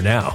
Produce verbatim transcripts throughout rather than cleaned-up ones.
now.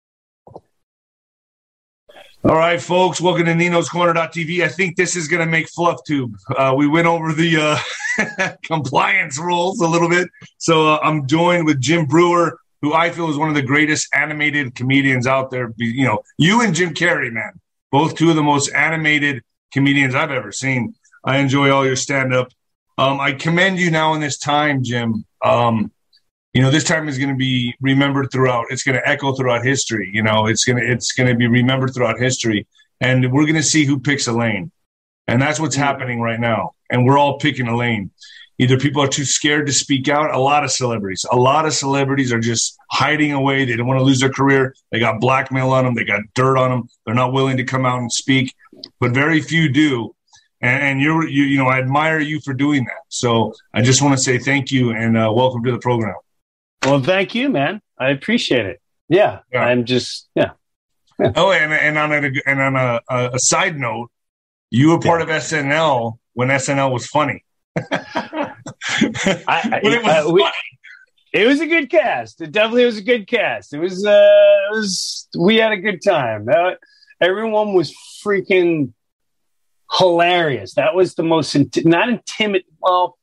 All right, folks, welcome to Nino's Corner dot t v. I think this is going to make FluffTube. Uh, we went over the uh, compliance rules a little bit. So uh, I'm joined with Jim Breuer, who I feel is one of the greatest animated comedians out there. You know, you and Jim Carrey, man, both two of the most animated comedians I've ever seen. I enjoy all your stand-up. Um, I commend you now in this time, Jim. Um, you know, this time is going to be remembered throughout. It's going to echo throughout history. You know, it's going to it's going to be remembered throughout history. And we're going to see who picks a lane. And that's what's happening right now. And we're all picking a lane. Either people are too scared to speak out. A lot of celebrities. A lot of celebrities are just hiding away. They don't want to lose their career. They got blackmail on them. They got dirt on them. They're not willing to come out and speak. But very few do. And you're, you, you know, I admire you for doing that. So I just want to say thank you and uh, welcome to the program. Well, thank you, man. I appreciate it. Yeah, yeah. I'm just, yeah. yeah. Oh, and and on a and on a, a side note, you were part yeah. of S N L when S N L was funny. I, I, it, was uh, funny. We, it was a good cast. It definitely was a good cast. It was, uh, it was. We had a good time. Uh, everyone was freaking hilarious. That was the most inti- not intimidating. Well,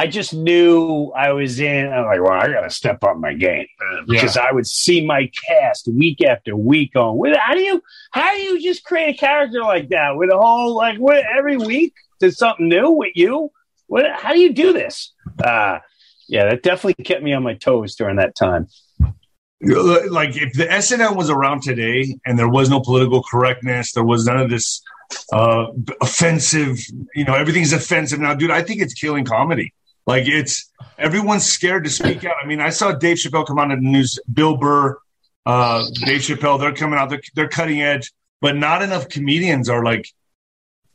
I just knew I was in. I'm like, well, I got to step up my game uh, because yeah. I would see my cast week after week on. With how do you how do you just create a character like that with a whole like what every week there's something new with you? What how do you do this? Uh, yeah, that definitely kept me on my toes during that time. Like if the S N L was around today and there was no political correctness, there was none of this. Uh, offensive, you know, everything's offensive now, dude. I think it's killing comedy. Like it's everyone's scared to speak out. I mean, I saw Dave Chappelle come out in the news. Bill Burr, uh, Dave Chappelle, they're coming out. They're, they're cutting edge, but not enough comedians are like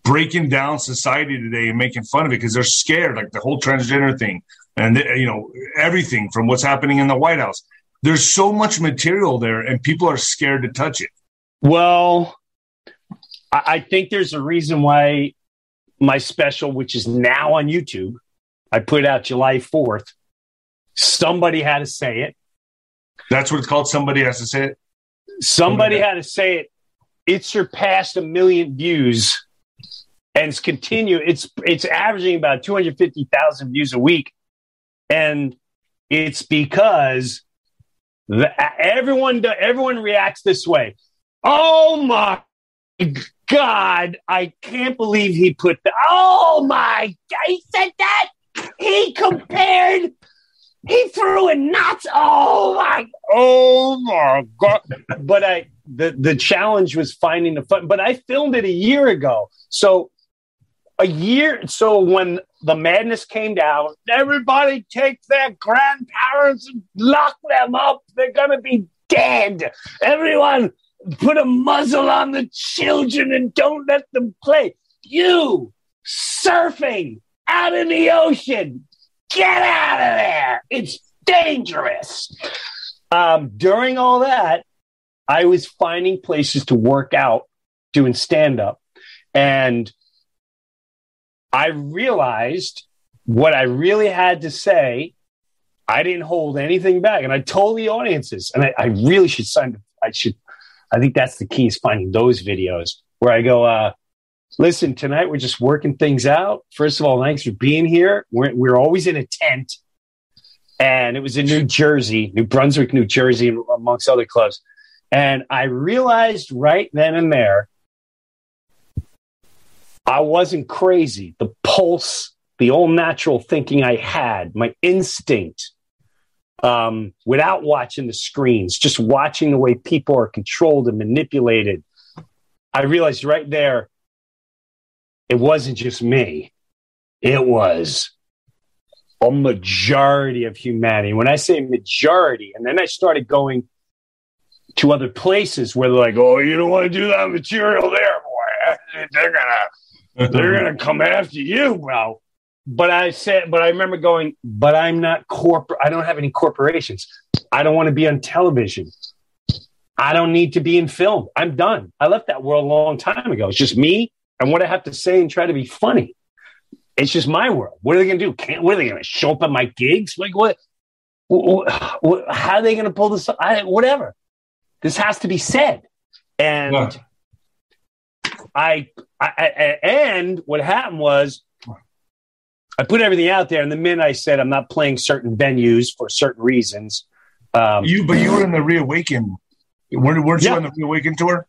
breaking down society today and making fun of it because they're scared. Like the whole transgender thing, and they, you know, everything from what's happening in the White House. There's so much material there, and people are scared to touch it. Well. I think there's a reason why my special, which is now on YouTube, I put out July fourth. Somebody Had to Say It. That's what it's called. Somebody Has to Say It. Somebody Had to Say It. It surpassed a million views and it's continue. It's it's averaging about two hundred fifty thousand views a week, and it's because the, everyone everyone reacts this way. Oh my God, I can't believe he put that. Oh, my God. He said that? He compared. He threw in nuts. Oh, my. Oh, my God. But I, the, the challenge was finding the fun. But I filmed it a year ago. So a year. So when the madness came down, everybody take their grandparents and lock them up. They're going to be dead. Everyone. Put a muzzle on the children and don't let them play. You surfing out in the ocean, get out of there. It's dangerous. Um, during all that, I was finding places to work out, doing stand-up. And I realized what I really had to say, I didn't hold anything back. And I told the audiences, and I, I really should sign, I should, I think that's the key is finding those videos where I go, uh, listen, tonight we're just working things out. First of all, thanks for being here. We're, we're always in a tent. And it was in New Jersey, New Brunswick, New Jersey, amongst other clubs. And I realized right then and there, I wasn't crazy. The pulse, the all natural thinking I had, my instinct, Um, without watching the screens, just watching the way people are controlled and manipulated, I realized right there, it wasn't just me. It was a majority of humanity. When I say majority, and then I started going to other places where they're like, oh, you don't want to do that material there, boy. They're gonna they're gonna come after you, bro. But I said, but I remember going, but I'm not corporate. I don't have any corporations. I don't want to be on television. I don't need to be in film. I'm done. I left that world a long time ago. It's just me and what I have to say and try to be funny. It's just my world. What are they going to do? Can't, what are they going to show up at my gigs? Like what? what, what how are they going to pull this up? I, whatever. This has to be said. And what? I, I, I, and what happened was, I put everything out there, and the minute I said I'm not playing certain venues for certain reasons, um, you but you were in the Reawaken. Weren't, weren't yeah. you on the Reawaken tour?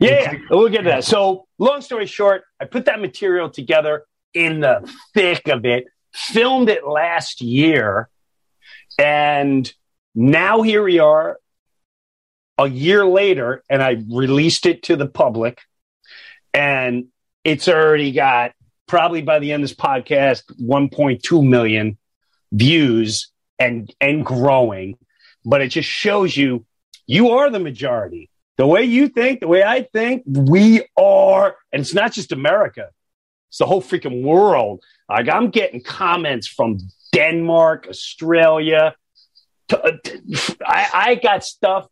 Yeah, yeah, we'll get to that. So, long story short, I put that material together in the thick of it, filmed it last year, and now here we are, a year later, and I released it to the public, and it's already got, probably by the end of this podcast, one point two million views and and growing. But it just shows you, you are the majority. The way you think, the way I think, we are. And it's not just America. It's the whole freaking world. Like, I'm getting comments from Denmark, Australia. To, to, I, I got stuff,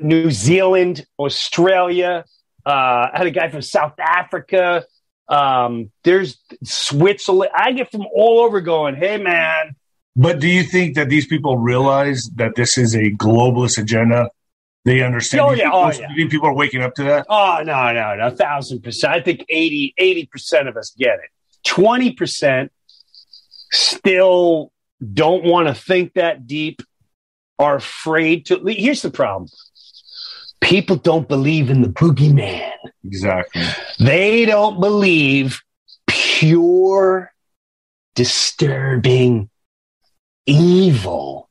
New Zealand, Australia. Uh, I had a guy from South Africa. Um, there's Switzerland. I get from all over going, hey, man. But do you think that these people realize that this is a globalist agenda? They understand. Oh, yeah. People, oh, yeah. Do you think people are waking up to that? Oh, no, no, no. A thousand percent. I think eighty, eighty percent of us get it. twenty percent still don't want to think that deep, are afraid to. Here's the problem. People don't believe in the boogeyman. Exactly. They don't believe pure, disturbing evil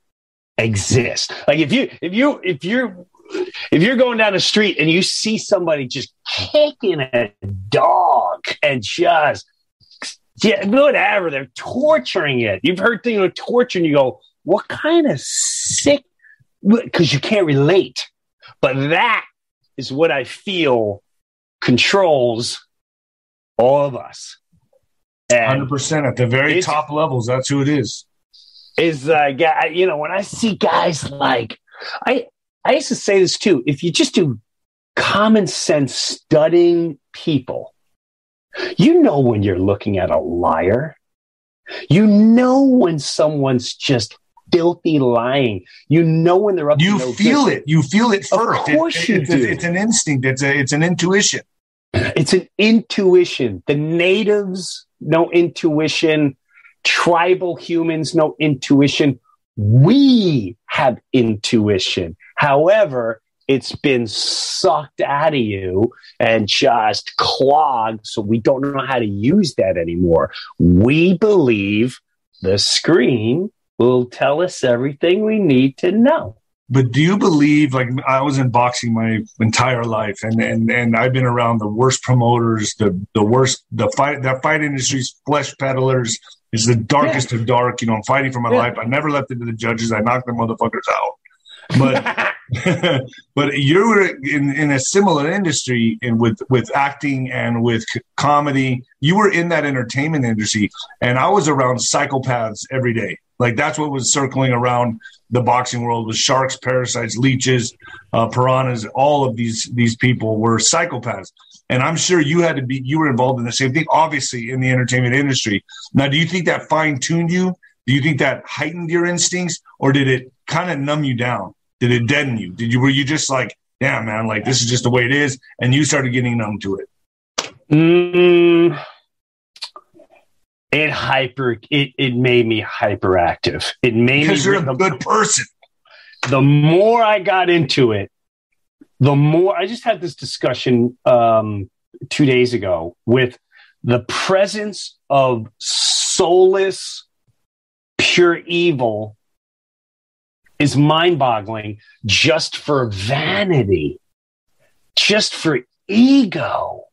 exists. Like if you if you if you're if you're going down the street and you see somebody just kicking a dog and just yeah, whatever, they're torturing it. You've heard things of torture and you go, what kind of sick, because you can't relate. But that is what I feel controls all of us. And one hundred percent at the very top levels. That's who it is. Is uh, you know, when I see guys like, I I used to say this too. If you just do common sense studying people, you know when you're looking at a liar. You know when someone's just filthy lying. You know when they're up to no good. You feel it. You feel it first. Of course you do. It's an instinct. It's a, it's an intuition. It's an intuition. The natives, no intuition. Tribal humans, no intuition. We have intuition. However, it's been sucked out of you and just clogged, so we don't know how to use that anymore. We believe the screen will tell us everything we need to know. But do you believe, like, I was in boxing my entire life, and and, and I've been around the worst promoters, the, the worst, the fight, the fight industry's flesh peddlers. It's the darkest yeah. of dark. You know, I'm fighting for my yeah. life. I never left it to the judges. I knocked the motherfuckers out. But but you're in, in a similar industry, and with, with acting and with comedy. You were in that entertainment industry, and I was around psychopaths every day. Like, that's what was circling around the boxing world, was sharks, parasites, leeches, uh, piranhas. All of these these people were psychopaths. And I'm sure you had to be, you were involved in the same thing, obviously, in the entertainment industry. Now, do you think that fine-tuned you? Do you think that heightened your instincts? Or did it kind of numb you down? Did it deaden you? Did you, were you just like, damn, man, like, this is just the way it is, and you started getting numb to it? Mm. It hyper it, it made me hyperactive. It made because me, you're a good person. The more I got into it, the more I just had this discussion um, two days ago with the presence of soulless, pure evil is mind-boggling just for vanity, just for ego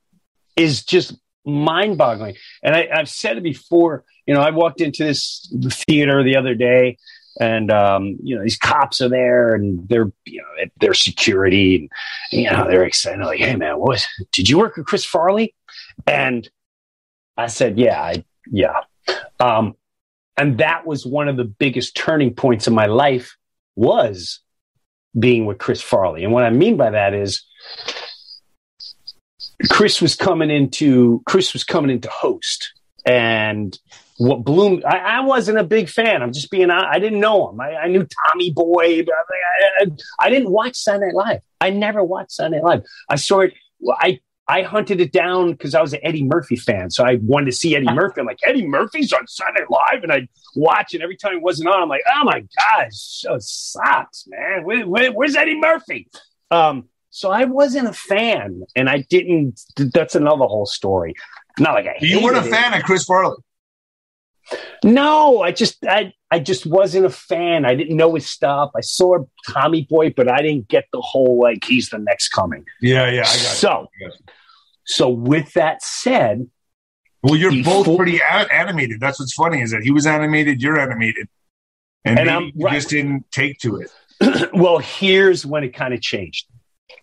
is just mind-boggling. And I, I've said it before, you know, I walked into this theater the other day And, um, you know, these cops are there and they're, you know, their security, and, you know, they're excited. Like, hey, man, what, did you work with Chris Farley? And I said, yeah, I, yeah. Um, and that was one of the biggest turning points in my life, was being with Chris Farley. And what I mean by that is Chris was coming into, Chris was coming into host. And what Bloom, I, I wasn't a big fan. I'm just being, I, I didn't know him. I, I knew Tommy Boy. But I, I, I didn't watch Saturday Night Live. I never watched Saturday Night Live. I saw it. I, I hunted it down because I was an Eddie Murphy fan. So I wanted to see Eddie Murphy. I'm like, Eddie Murphy's on Saturday Night Live. And I'd watch it. Every time it wasn't on, I'm like, oh my gosh, so sucks, man. Where, where, where's Eddie Murphy? Um, so I wasn't a fan. And I didn't, that's another whole story. Not like I hated it. You weren't a fan of Chris Farley? No, I just I I just wasn't a fan. I didn't know his stuff. I saw Tommy Boy, but I didn't get the whole, like, he's the next coming. Yeah, yeah, I got so, it. So, so with that said... Well, you're both fo- pretty a- animated. That's what's funny, is that he was animated, you're animated. And, and I'm, you right. just didn't take to it. Well, here's when it kind of changed.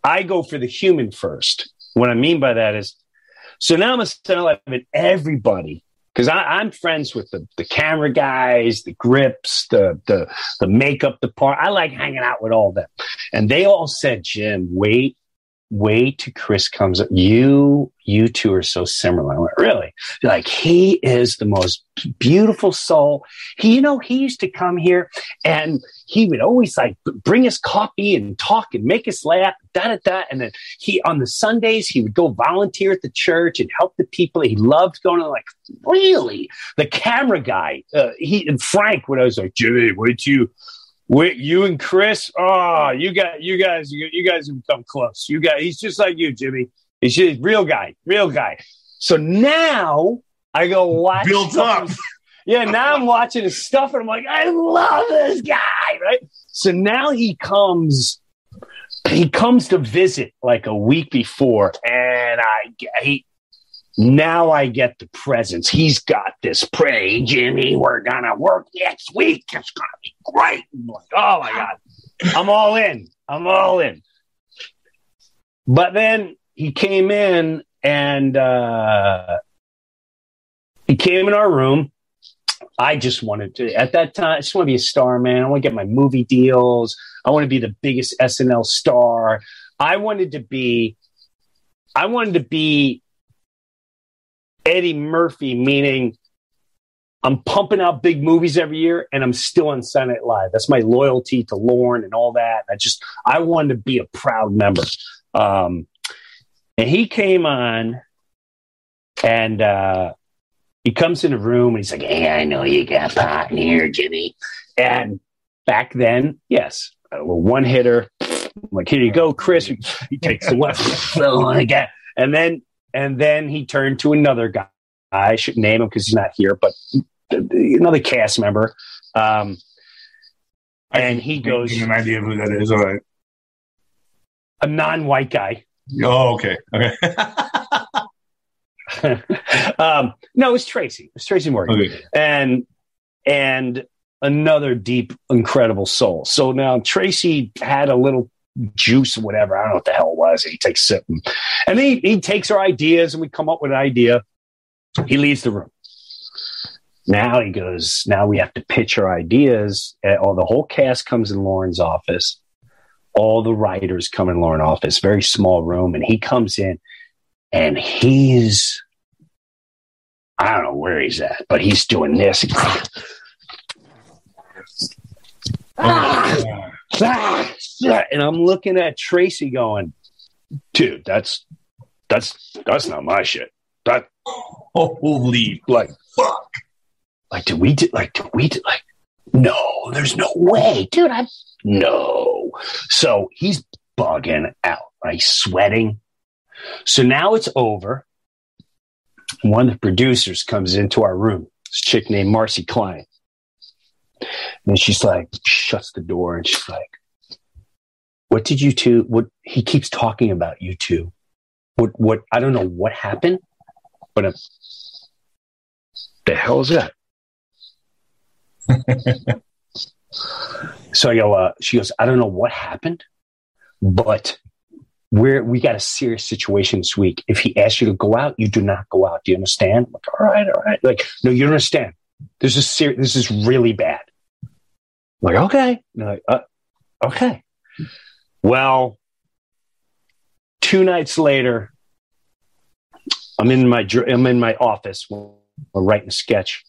I go for the human first. What I mean by that is, so now I'm a stand-up and everybody, because I'm friends with the, the camera guys, the grips, the the the makeup department. I like hanging out with all of them. And they all said, Jim, wait, wait till Chris comes up. You, you two are so similar. I went, really? They're like, he is the most beautiful soul. He, you know, he used to come here and he would always like bring us coffee and talk and make us laugh, da da da. And then he, on the Sundays, he would go volunteer at the church and help the people. He loved going to, like, really? The camera guy, uh, he and Frank, when I was like, Jimmy, would you? With you and Chris, oh, you got you guys, you, you guys have come close. You got, he's just like you, Jimmy. He's just real guy, real guy. So now I go watch built up. Yeah, now I'm watching his stuff, and I'm like, I love this guy, right? So now he comes, he comes to visit like a week before, and I he. Now I get the presence. He's got this pray, Jimmy, we're going to work next week. It's going to be great. I'm like, oh, my God. I'm all in. I'm all in. But then he came in and uh, he came in our room. I just wanted to, at that time, I just want to be a star, man. I want to get my movie deals. I want to be the biggest S N L star. I wanted to be, I wanted to be, Eddie Murphy, meaning I'm pumping out big movies every year and I'm still on Saturday Night Live. That's my loyalty to Lorne and all that. I just, I wanted to be a proud member. Um, and he came on and uh, he comes in the room and he's like, hey, I know you got pot in here, Jimmy. And back then, yes, a one hitter. I'm like, here you go, Chris. He takes the one. So again, and then And then he turned to another guy. I shouldn't name him because he's not here, but another cast member. Um, and he goes... I have an idea of who that is, all right. A non-white guy. Oh, okay. Okay. um, no, it was Tracy. It was Tracy Morgan. Okay. And, and another deep, incredible soul. So now Tracy had a little... juice or whatever. I don't know what the hell it was. He takes a sip. And, and he, he takes our ideas and we come up with an idea. He leaves the room. Now he goes, now we have to pitch our ideas. All the whole cast comes in Lauren's office. All the writers come in Lauren's office. Very small room. And he comes in and he's, I don't know where he's at, but he's doing this. ah! Ah, and I'm looking at Tracy going, dude, that's that's that's not my shit. That holy like fuck. Like did we do like did we do, like no, there's no way, dude. I no. So he's bugging out, right? Sweating. So now it's over. One of the producers comes into our room, this chick named Marcy Klein. And she's like, shuts the door and she's like, what did you two, what, he keeps talking about you two. What, what, I don't know what happened, but I'm, the hell is that? So I go, uh, she goes, I don't know what happened, but we're, we got a serious situation this week. If he asks you to go out, you do not go out. Do you understand? I'm like, all right, all right. Like, no, you don't understand. This is serious. This is really bad. I'm like, okay. Like, uh, okay. Well, two nights later, I'm in my, I'm in my office. We're writing a sketch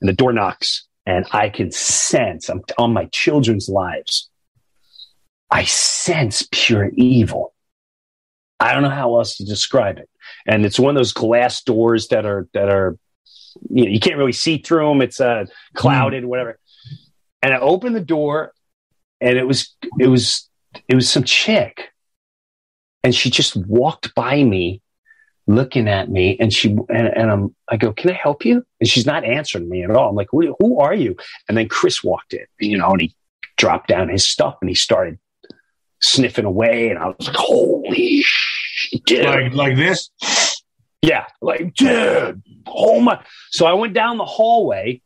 and the door knocks. And I can sense, I'm on my children's lives, I sense pure evil. I don't know how else to describe it. And it's one of those glass doors that are, that are, you know, you can't really see through them. It's uh, clouded, whatever. And I opened the door and it was, it was, it was some chick. And she just walked by me, looking at me, and she and, and I'm I go, can I help you? And she's not answering me at all. I'm like, who, who are you? And then Chris walked in, you know, and he dropped down his stuff and he started sniffing away, and I was like, holy shit, like like this, yeah, like dude, oh my! So I went down the hallway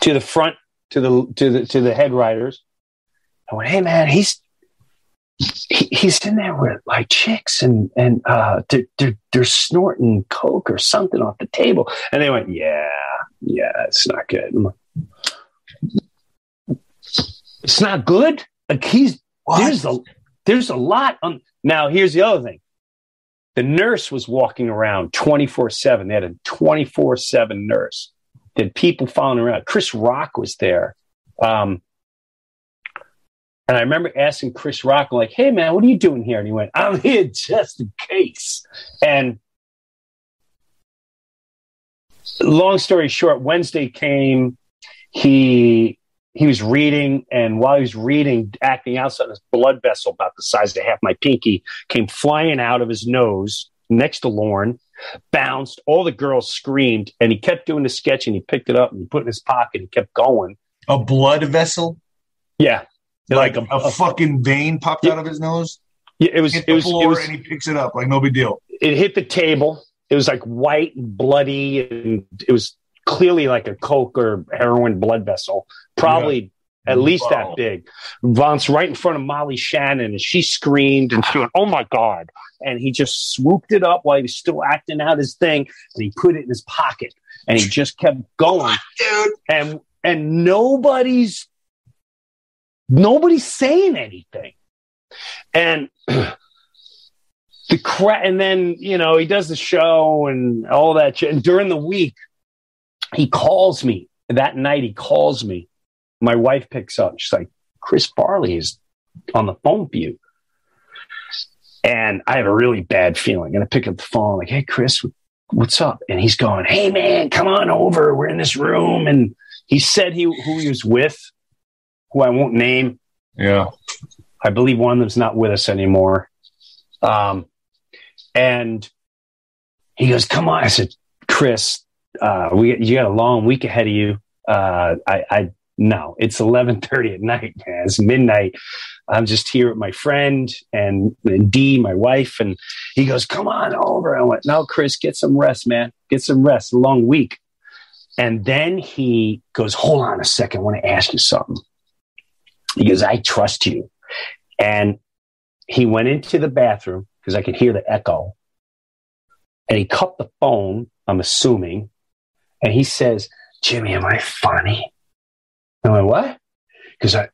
to the front to the to the to the head writers. I went, hey man, he's. He, he's in there with like chicks and, and uh, they're, they're, they're snorting coke or something off the table. And they went, yeah, yeah, it's not good. Like, it's not good. Like he's, what? there's a, there's a lot on. Now here's the other thing. The nurse was walking around twenty-four seven. They had a twenty-four seven nurse. They had people following around. Chris Rock was there. Um, And I remember asking Chris Rock, like, hey, man, what are you doing here? And he went, I'm here just in case. And long story short, Wednesday came. He he was reading. And while he was reading, acting outside, his blood vessel about the size of half my pinky came flying out of his nose next to Lorne, bounced. All the girls screamed. And he kept doing the sketch, and he picked it up and put it in his pocket and kept going. A blood vessel? Yeah. Like, like a, a fucking vein popped it out of his nose. Yeah, it was. Hit the it was. Floor it was, and he picks it up like no big deal. It hit the table. It was like white and bloody, and it was clearly like a coke or heroin blood vessel, probably yeah. at least wow. that big. Vance right in front of Molly Shannon, and she screamed and she went, "Oh my god!" And he just swooped it up while he was still acting out his thing, and he put it in his pocket, and he just kept going, dude. And and nobody's. Nobody's saying anything. And the cra- and then, you know, he does the show and all that shit. And during the week, he calls me. That night, he calls me. My wife picks up. She's like, Chris Farley is on the phone for you. And I have a really bad feeling. And I pick up the phone, like, hey, Chris, what's up? And he's going, hey, man, come on over. We're in this room. And he said he who he was with. Who I won't name. Yeah. I believe one of them's not with us anymore. Um, and he goes, come on. I said, Chris, uh, we you got a long week ahead of you. Uh, I, I no, it's eleven thirty at night, man. It's midnight. I'm just here with my friend and, and Dee, my wife. And he goes, come on over. I went, no, Chris, get some rest, man. Get some rest. A long week. And then he goes, hold on a second. I want to ask you something. He goes, I trust you. And he went into the bathroom because I could hear the echo. And he cupped the phone, I'm assuming. And he says, Jimmy, am I funny? And I went, what? Because I,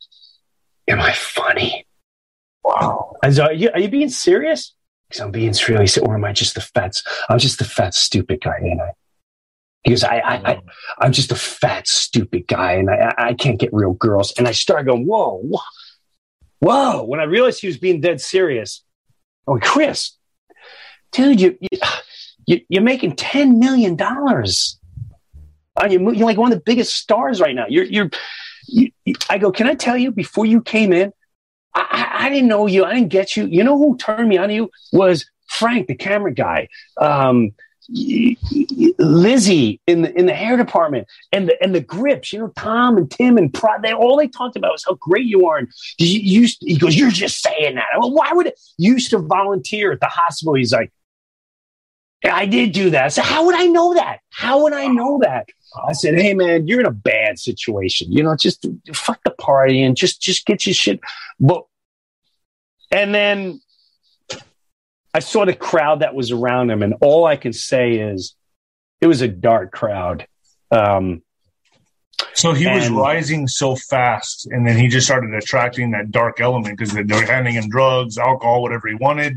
am I funny? Wow. I said, are you, are you being serious? Because I'm being really serious. Or am I just the fat? I'm just the fat, stupid guy, ain't I? He goes, I, I, I, I'm just a fat, stupid guy, and I, I can't get real girls. And I started going, whoa, whoa, whoa. When I realized he was being dead serious, I went, Chris, dude, you, you, you're making ten million dollars. You're like one of the biggest stars right now. You're, you're, you, I go, can I tell you, before you came in, I, I didn't know you. I didn't get you. You know who turned me on to you was Frank, the camera guy. Um, Lizzie in the in the hair department and the and the grips, you know, Tom and Tim and Prod, they all they talked about was how great you are. And you, you, he goes, you're just saying that. I went, why would it? You used to volunteer at the hospital. He's like, I did do that. I said, how would I know that? How would I know that? I said, hey, man, you're in a bad situation. You know, just fuck the party and just just get your shit. But and then I saw the crowd that was around him. And all I can say is it was a dark crowd. Um, so he and, was rising so fast. And then he just started attracting that dark element because they were handing him drugs, alcohol, whatever he wanted.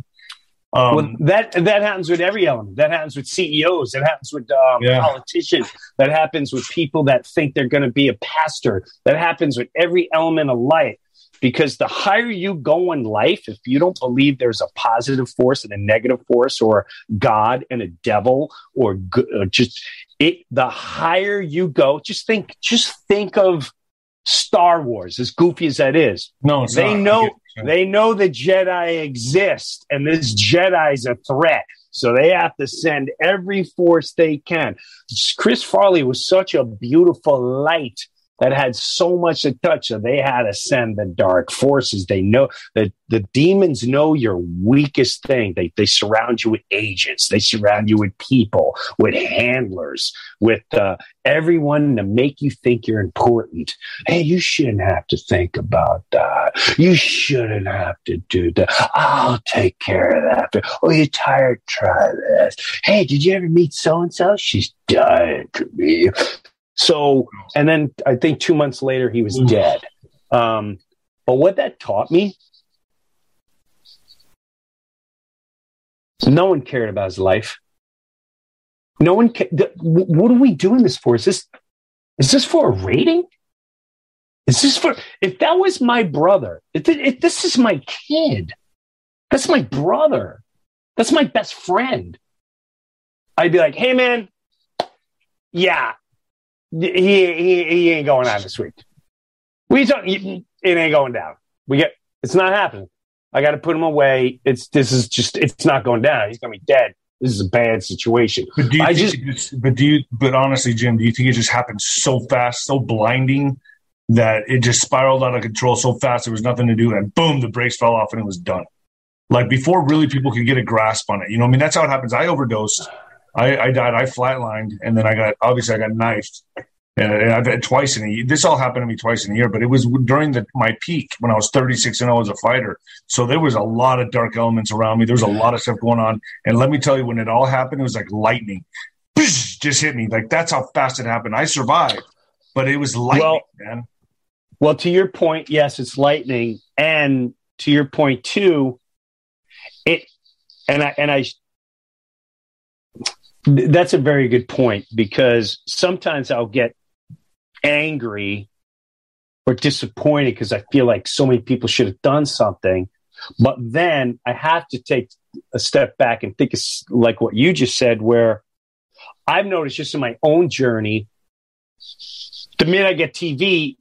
Um, well, that that happens with every element. That happens with C E Os. That happens with um, yeah. politicians. That happens with people that think they're going to be a pastor. That happens with every element of life. Because the higher you go in life, if you don't believe there's a positive force and a negative force, or God and a devil, or, or just it, the higher you go. Just think, just think of Star Wars. As goofy as that is, no, it's they not. know. They know the Jedi exist, and this Jedi's a threat. So they have to send every force they can. Chris Farley was such a beautiful light that had so much to touch. So they had to send the dark forces. They know that the demons know your weakest thing. They they surround you with agents. They surround you with people, with handlers, with uh, everyone to make you think you're important. Hey, you shouldn't have to think about that. You shouldn't have to do that. I'll take care of that. Oh, you're tired? Try this. Hey, did you ever meet so-and-so? She's dying to be. So, and then I think two months later, he was dead. Um, but what that taught me, no one cared about his life. No one ca- th- What are we doing this for? Is this, is this for a rating? Is this for, if that was my brother, if, th- if this is my kid, that's my brother, that's my best friend, I'd be like, hey, man, yeah. He, he he ain't going on this week. We don't. It ain't going down. We get. It's not happening. I got to put him away. It's this is just. It's not going down. He's gonna be dead. This is a bad situation. But do you? I think just, just. But do you? But honestly, Jim, do you think it just happened so fast, so blinding, that it just spiraled out of control so fast there was nothing to do, and boom, the brakes fell off, and it was done. Like before, really, people could get a grasp on it. You know, I mean, that's how it happens. I overdosed. I, I died. I flatlined, and then I got obviously I got knifed, and, and I've had twice in a year. This all happened to me twice in a year, but it was during the, my peak when I was thirty-six and oh as a fighter. So there was a lot of dark elements around me. There was a lot of stuff going on, and let me tell you, when it all happened, it was like lightning, just hit me. Like that's how fast it happened. I survived, but it was lightning, well, man. Well, to your point, yes, it's lightning, and to your point too, it and I and I. That's a very good point, because sometimes I'll get angry or disappointed because I feel like so many people should have done something. But then I have to take a step back and think it's like what you just said, where I've noticed just in my own journey, the minute I get T V,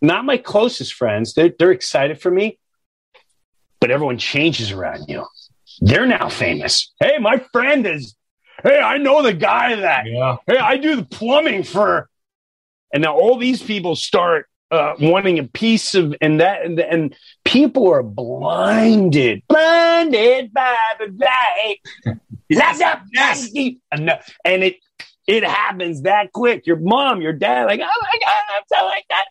not my closest friends, they're, they're excited for me, but everyone changes around you. They're now famous. Hey, my friend is... Hey, I know the guy that. Yeah. Hey, I do the plumbing for. And now all these people start uh, wanting a piece of, and that, and, and people are blinded, blinded by the light. Yes, yes. And it it happens that quick. Your mom, your dad, like, oh my God, I'm so like that.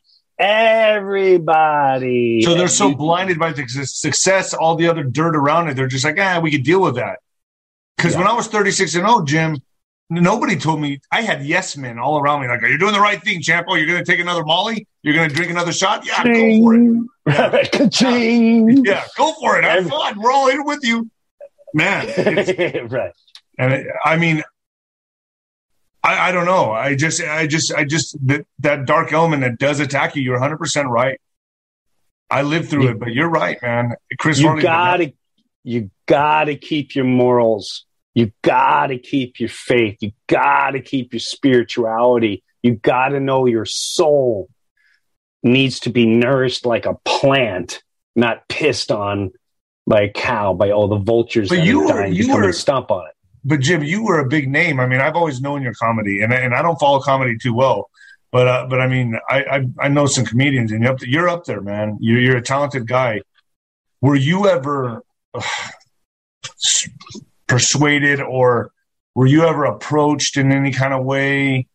Everybody. So they're so you, blinded by the success, all the other dirt around it. They're just like, ah, we could deal with that. Because yeah. when I was thirty-six and oh, Jim, nobody told me. I had yes men all around me. Like, you're doing the right thing, champ. Oh, you're going to take another Molly? You're going to drink another shot? Yeah, Ching. Go for it. Yeah. Ching. Yeah, go for it. Have fun. We're all in with you. Man. It's, right. And it, I mean, I, I don't know. I just, I just, I just, that, that dark element that does attack you, you're one hundred percent right. I lived through you, it, but you're right, man. Chris you Hardy. Gotta, man. You got to keep your morals. You got to keep your faith. You got to keep your spirituality. You got to know your soul needs to be nourished like a plant, not pissed on by a cow, by all the vultures but that you are dying were, you to come were, and stomp on it. But, Jim, you were a big name. I mean, I've always known your comedy, and, and I don't follow comedy too well. But, uh, but I mean, I, I I know some comedians, and you're up, to, you're up there, man. You're, you're a talented guy. Were you ever... Ugh. persuaded, or were you ever approached in any kind of way?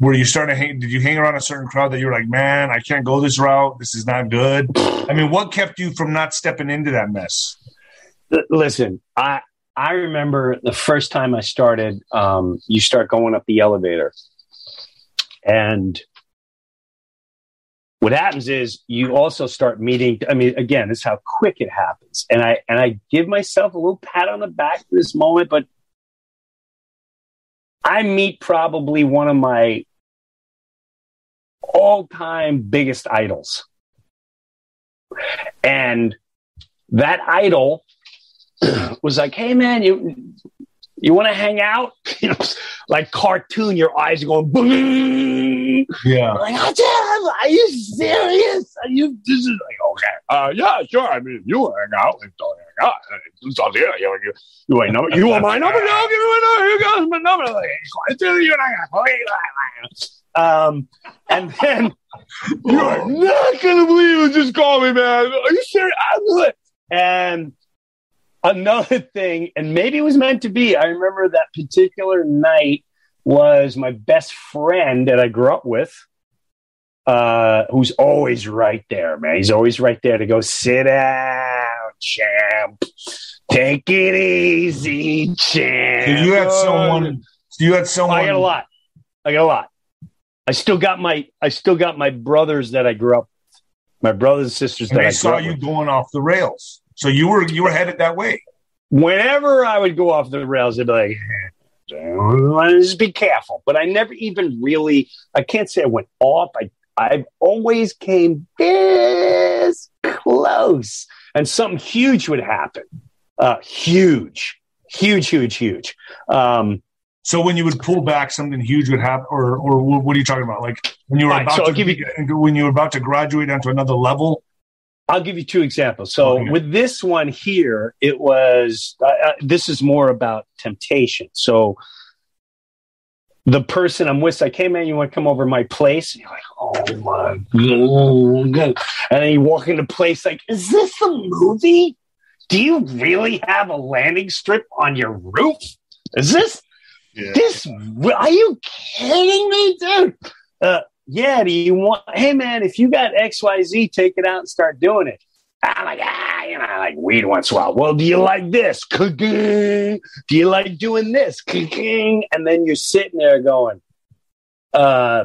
Were you starting to hang, did you hang around a certain crowd that you were like, man, I can't go this route. This is not good. I mean, what kept you from not stepping into that mess? Listen, I, I remember the first time I started, um, you start going up the elevator, and what happens is you also start meeting. I mean, again, it's how quick it happens. And I, and I give myself a little pat on the back for this moment, but I meet probably one of my all-time biggest idols. And that idol was like, hey, man, you you want to hang out? You know, like cartoon, your eyes are going, boom. Yeah. Like, oh, are you serious? Are you, this is like, okay. Uh, yeah, sure. I mean, if you want to hang out, like, don't hang out. It's all there. You want, you, you want, number, you want my number? No, give me my number. Here goes my number. Like, you and I got Um, and then you're not going to believe it. Just call me, man. Are you serious? I'm like, and another thing, and maybe it was meant to be, I remember that particular night was my best friend that I grew up with, uh, who's always right there, man. He's always right there to go, sit down, champ. Take it easy, champ. So you had someone. So you had someone. I got a lot. I got a lot. I still got my. I still got my brothers that I grew up with. My brothers and sisters and that I saw you with. Going off the rails. So you were you were headed that way. Whenever I would go off the rails, I'd be like, just be careful. But I never even really, I can't say I went off. I I've always came this close. And something huge would happen. Uh, huge. Huge, huge, huge. Um, so when you would pull back, something huge would happen, or or what are you talking about? Like when you were right, about so to I'll give you- when you were about to graduate onto another level? I'll give you two examples. So okay. With this one here, it was, uh, uh, this is more about temptation. So the person I'm with, like, hey, man, you want to come over to my place? And you're like, oh, my God. And then you walk into place like, is this a movie? Do you really have a landing strip on your roof? Is this, yeah. this, are you kidding me, dude? Uh, Yeah, do you want, hey, man, if you got X Y Z, take it out and start doing it. I'm like, ah, you know, I like weed once in a while. Well, do you like this? Cooking. Do you like doing this? Cooking. And then you're sitting there going, uh,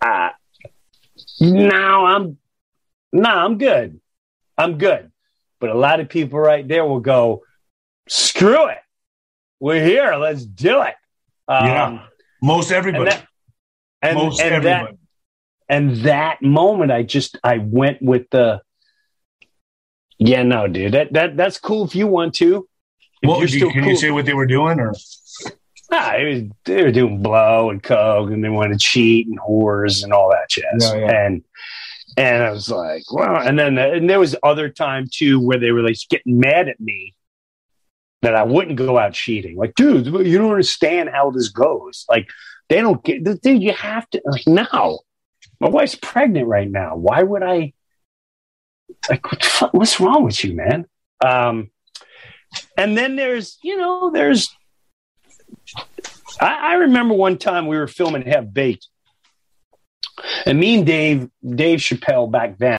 uh, no, I'm, no, I'm good. I'm good. But a lot of people right there will go, screw it. We're here. Let's do it. Um, yeah, most everybody. And, Most and that and that moment, I just I went with the yeah, no, dude, that that that's cool if you want to. What well, you, can cool. you say what they were doing, or nah, it was, they were doing blow and coke, and they wanted to cheat and whores and all that jazz. Yeah, yeah. And and I was like, wow. And then and there was other time too where they were like getting mad at me that I wouldn't go out cheating. Like, dude, you don't understand how this goes. Like. They don't get the thing. You have to, like, no. My wife's pregnant right now. Why would I? Like, what the fuck, what's wrong with you, man? Um, and then there's, you know, there's. I, I remember one time we were filming Half Baked, and me and Dave, Dave Chappelle back then.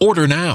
Order now.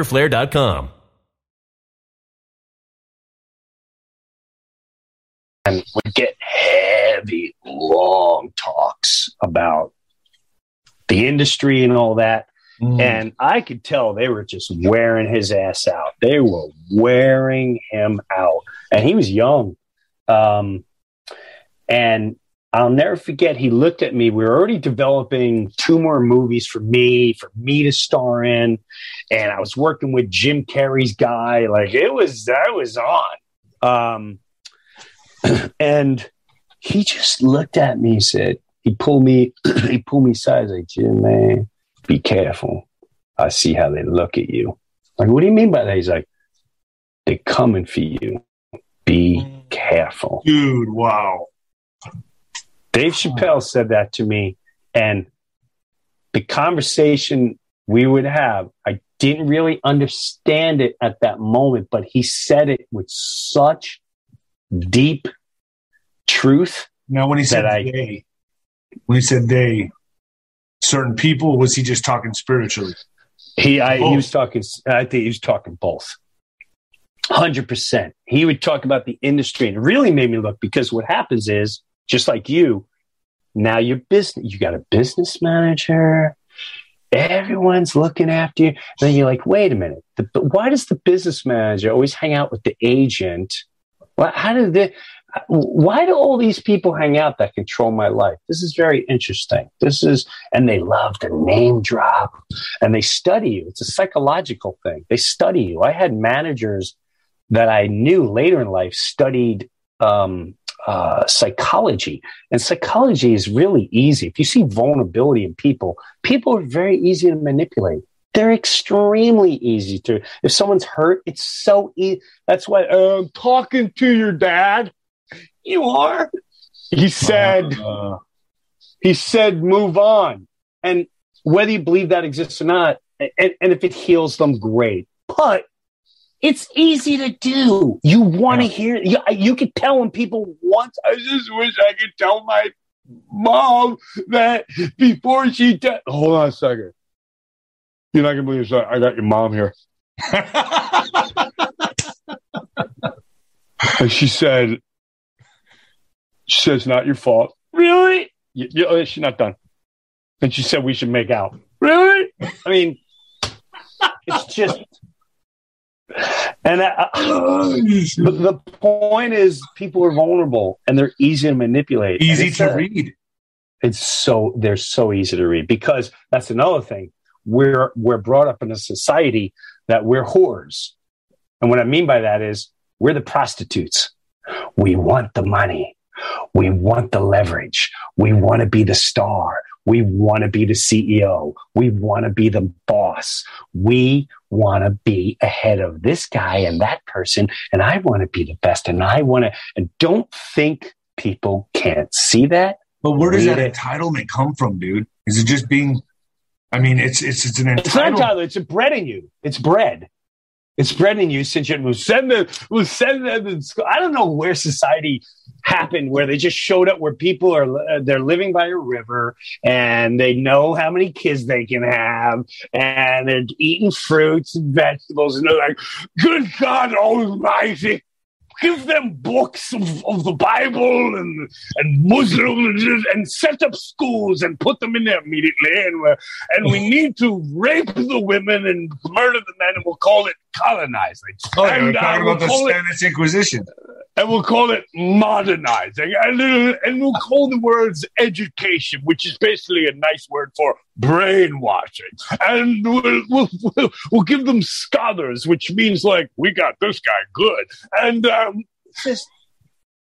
flare dot com. And we get heavy, long talks about the industry and all that. Mm. And I could tell they were just wearing his ass out. They were wearing him out. And he was young. Um, and I'll never forget, he looked at me. We were already developing two more movies for me, for me to star in. And I was working with Jim Carrey's guy. Like, it was, I was on. Um, and he just looked at me, and said, he pulled me, he pulled me aside. He's like, Jim, man, be careful. I see how they look at you. Like, what do you mean by that? He's like, they're coming for you. Be careful. Dude, wow. Dave Chappelle said that to me, and the conversation we would have, I didn't really understand it at that moment, but he said it with such deep truth. Now, when he said I, they, when he said they, certain people, was he just talking spiritually? He, I, he was talking, I think he was talking both. one hundred percent. He would talk about the industry, and it really made me look, because what happens is, just like you, now your business, you got a business manager, everyone's looking after you. And then you're like, wait a minute, the, why does the business manager always hang out with the agent? Why, how did they, why do all these people hang out that control my life? This is very interesting. This is, and they love to name drop, and they study you. It's a psychological thing. They study you. I had managers that I knew later in life studied, um, Uh, psychology. And psychology is really easy. If you see vulnerability in people, people are very easy to manipulate. They're extremely easy to. If someone's hurt, it's so easy. That's why uh, I'm talking to your dad. You are. He said, uh, he said, move on. And whether you believe that exists or not, and, and if it heals them, great. But it's easy to do. You want to hear. You, you can tell when people want. I just wish I could tell my mom that before she died. Hold on a second. You're not going to believe this. I got your mom here. And she said, she said, it's not your fault. Really? You, you, she's not done. And she said, we should make out. Really? I mean, it's just. And I, the point is, people are vulnerable and they're easy to manipulate. Easy to read. It's so, they're so easy to read, because that's another thing. We're, we're brought up in a society that we're whores. And what I mean by that is we're the prostitutes. We want the money. We want the leverage. We want to be the star. We want to be the C E O. We want to be the boss. We want to be ahead of this guy and that person. And I want to be the best. And I want to, and don't think people can't see that. But where does that entitlement come from, dude? Is it just being, I mean, it's, it's, it's an entitlement. It's not entitlement. It's bred in you. It's bred. It's bred in you since you send them, we'll send them to school. I don't know where society happened, where they just showed up, where people are, they're living by a river and they know how many kids they can have and they're eating fruits and vegetables. And they're like, good God almighty, give them books of, of the Bible and, and Muslim and set up schools and put them in there immediately. And, we're, and we need to rape the women and murder the men, and we'll call it colonizing. Oh, and, we're talking uh, we'll about the Spanish it, Inquisition. And we'll call it modernizing. And, and we'll call the words education, which is basically a nice word for brainwashing. And we'll, we'll, we'll, we'll give them scholars, which means like, we got this guy good. And um, it's just,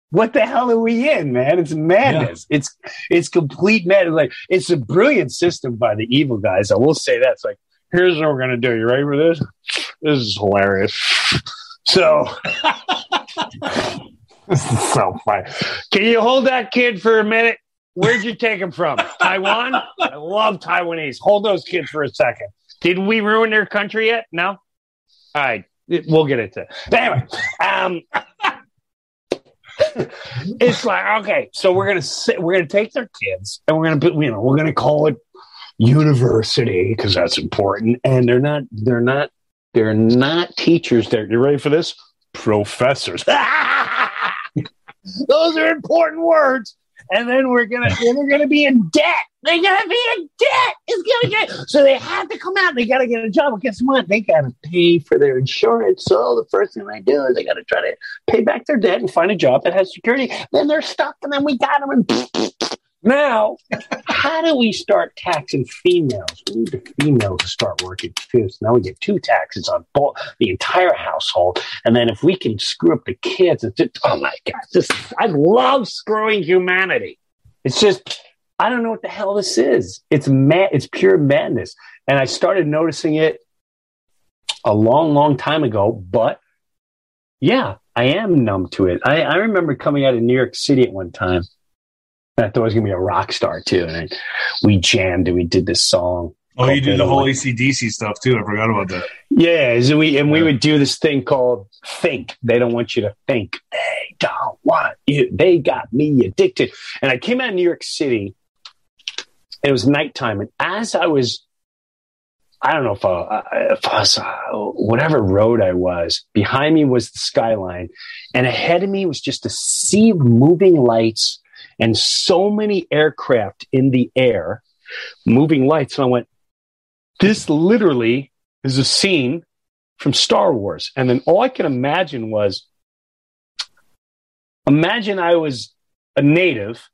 what the hell are we in, man? It's madness. Yeah. It's it's complete madness. Like, it's a brilliant system by the evil guys. I will say that. It's like, here's what we're going to do. You ready for this? This is hilarious. So... This is so funny. Can you hold that kid for a minute? Where'd you take him from? Taiwan? I love Taiwanese. Hold those kids for a second. Did we ruin their country yet? No? All right. We'll get into it. But anyway, um, it's like, okay, so we're gonna sit, we're gonna take their kids and we're gonna put, you know, we're gonna call it university because that's important. And they're not, they're not, they're not teachers there. You ready for this? Professors. Those are important words. And then we're gonna they're gonna be in debt. They're gonna be in debt. It's gonna get so they have to come out, they gotta get a job. Well, guess what? They gotta pay for their insurance. So the first thing they do is they gotta try to pay back their debt and find a job that has security. Then they're stuck, and then we got them, and now how do we start taxing females? We need the females to start working too. So now we get two taxes on both, the entire household. And then if we can screw up the kids, it's just, oh my God, this, I love screwing humanity. It's just, I don't know what the hell this is. It's mad, it's pure madness. And I started noticing it a long, long time ago, but yeah, I am numb to it. I, I remember coming out of New York City at one time. I thought I was going to be a rock star, too. And we jammed and we did this song. Oh, you did the whole A C D C stuff, too. I forgot about that. Yeah. And we, and we would do this thing called Think. They don't want you to think. They don't want you. They got me addicted. And I came out of New York City. It was nighttime. And as I was, I don't know if I, if I was, uh, whatever road I was, behind me was the skyline. And ahead of me was just a sea of moving lights. And so many aircraft in the air, moving lights. And I went, this literally is a scene from Star Wars. And then all I could imagine was, imagine I was a native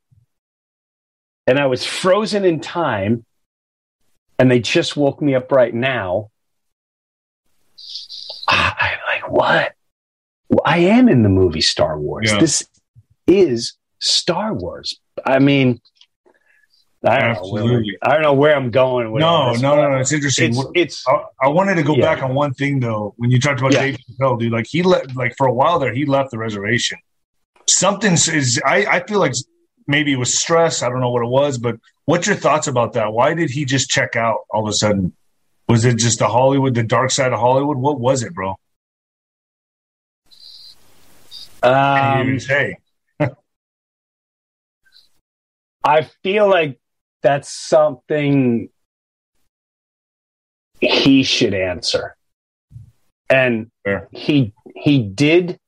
and I was frozen in time and they just woke me up right now. I'm like, what? Well, I am in the movie Star Wars. Yeah. This is Star Wars. I mean, I don't, know where, I don't know where I'm going with no, this. No, no, no. It's interesting. It's, it's I, I wanted to go yeah. back on one thing though. When you talked about yeah. Dave Chappelle, dude, like he left, like for a while there, he left the reservation. Something is. I, I feel like maybe it was stress. I don't know what it was, but what's your thoughts about that? Why did he just check out all of a sudden? Was it just the Hollywood, the dark side of Hollywood? What was it, bro? Um. Hey. I feel like that's something he should answer. And sure. he he did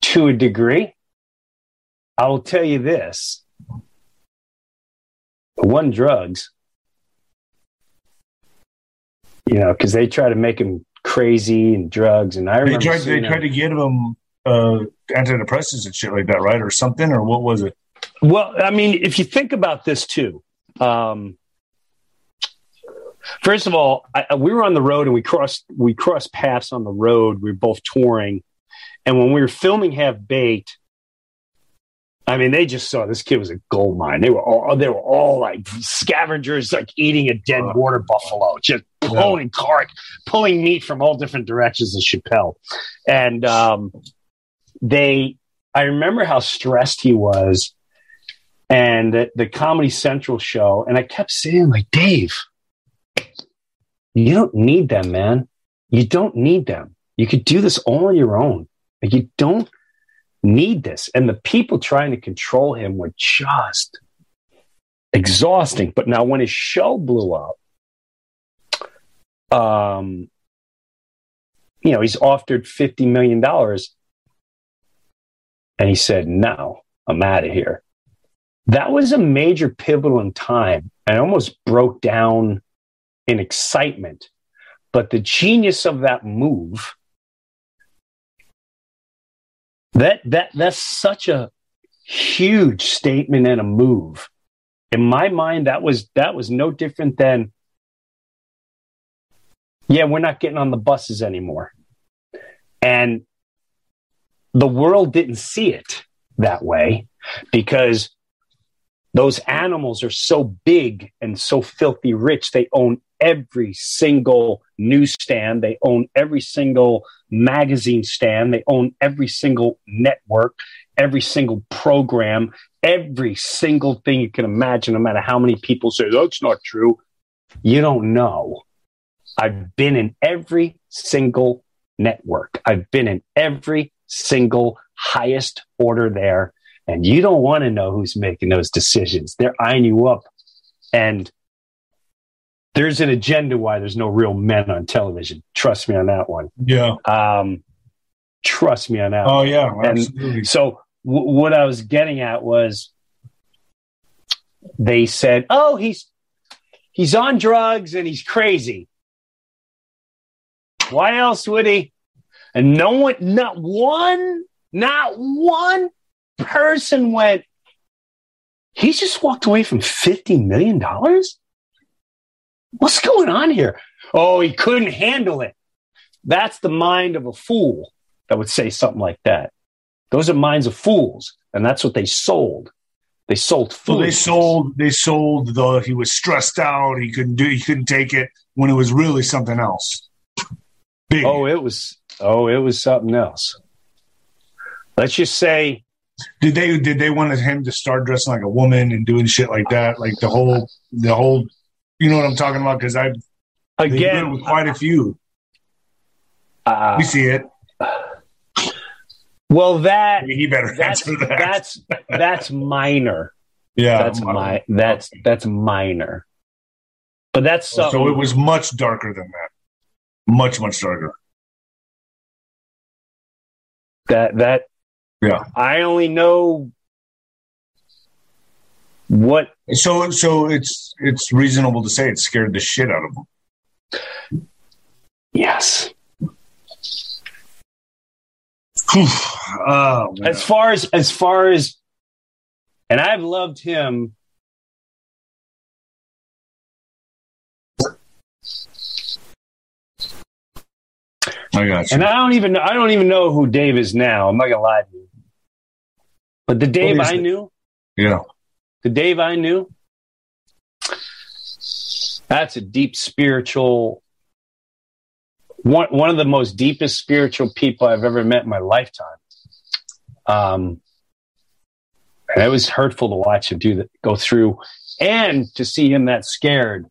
to a degree. I will tell you this. One, drugs. You know, because they try to make him crazy and drugs. And I remember They tried, they tried to give him uh, antidepressants and shit like that, right? Or something? Or what was it? Well, I mean, if you think about this too, um, first of all, I, we were on the road and we crossed we crossed paths on the road. We were both touring, and when we were filming Half Baked, I mean, they just saw this kid was a gold mine. They were all they were all like scavengers, like eating a dead water buffalo, just pulling yeah. cart, pulling meat from all different directions of Chappelle, and um, they. I remember how stressed he was, and the, the Comedy Central show, and I kept saying, like, Dave, you don't need them, man. You don't need them. You could do this all on your own. Like, you don't need this. And the people trying to control him were just exhausting. But now when his show blew up, um, you know, he's offered fifty million dollars, and he said, no, I'm out of here. That was a major pivotal in time. I almost broke down in excitement. But the genius of that move, that that that's such a huge statement and a move. In my mind, that was that was no different than, yeah, we're not getting on the buses anymore. And the world didn't see it that way because those animals are so big and so filthy rich. They own every single newsstand. They own every single magazine stand. They own every single network, every single program, every single thing you can imagine, no matter how many people say, that's not true. You don't know. I've been in every single network. I've been in every single highest order there. And you don't want to know who's making those decisions. They're eyeing you up. And there's an agenda why there's no real men on television. Trust me on that one. Yeah. Um, trust me on that oh, one. Oh, yeah. Absolutely. And so w- what I was getting at was they said, oh, he's he's on drugs and he's crazy. Why else would he? And no one, not one, not one person went, he just walked away from fifty million dollars? What's going on here? Oh, he couldn't handle it. That's the mind of a fool that would say something like that. Those are minds of fools, and that's what they sold. They sold food. Well, they sold. They sold the. He was stressed out. He couldn't do. He couldn't take it. When it was really something else. Big. Oh, it was. Oh, it was something else. Let's just say. Did they did they want him to start dressing like a woman and doing shit like that? Like the whole the whole, you know what I'm talking about? Because I've again with quite a few. Uh, we see it. Well, that I mean, he better that's, answer that. That's that's minor. Yeah, that's my that's that's minor. But that's something. So it was much darker than that. Much much darker. That that. Yeah, I only know what. So, so it's it's reasonable to say it scared the shit out of him. Yes. oh, as far as as far as, and I've loved him. I got you. And I don't even I don't even know who Dave is now. I'm not gonna lie to you. But the Dave I knew, yeah, the Dave I knew, that's a deep spiritual, one one of the most deepest spiritual people I've ever met in my lifetime. Um, and it was hurtful to watch him do that, go through, and to see him that scared,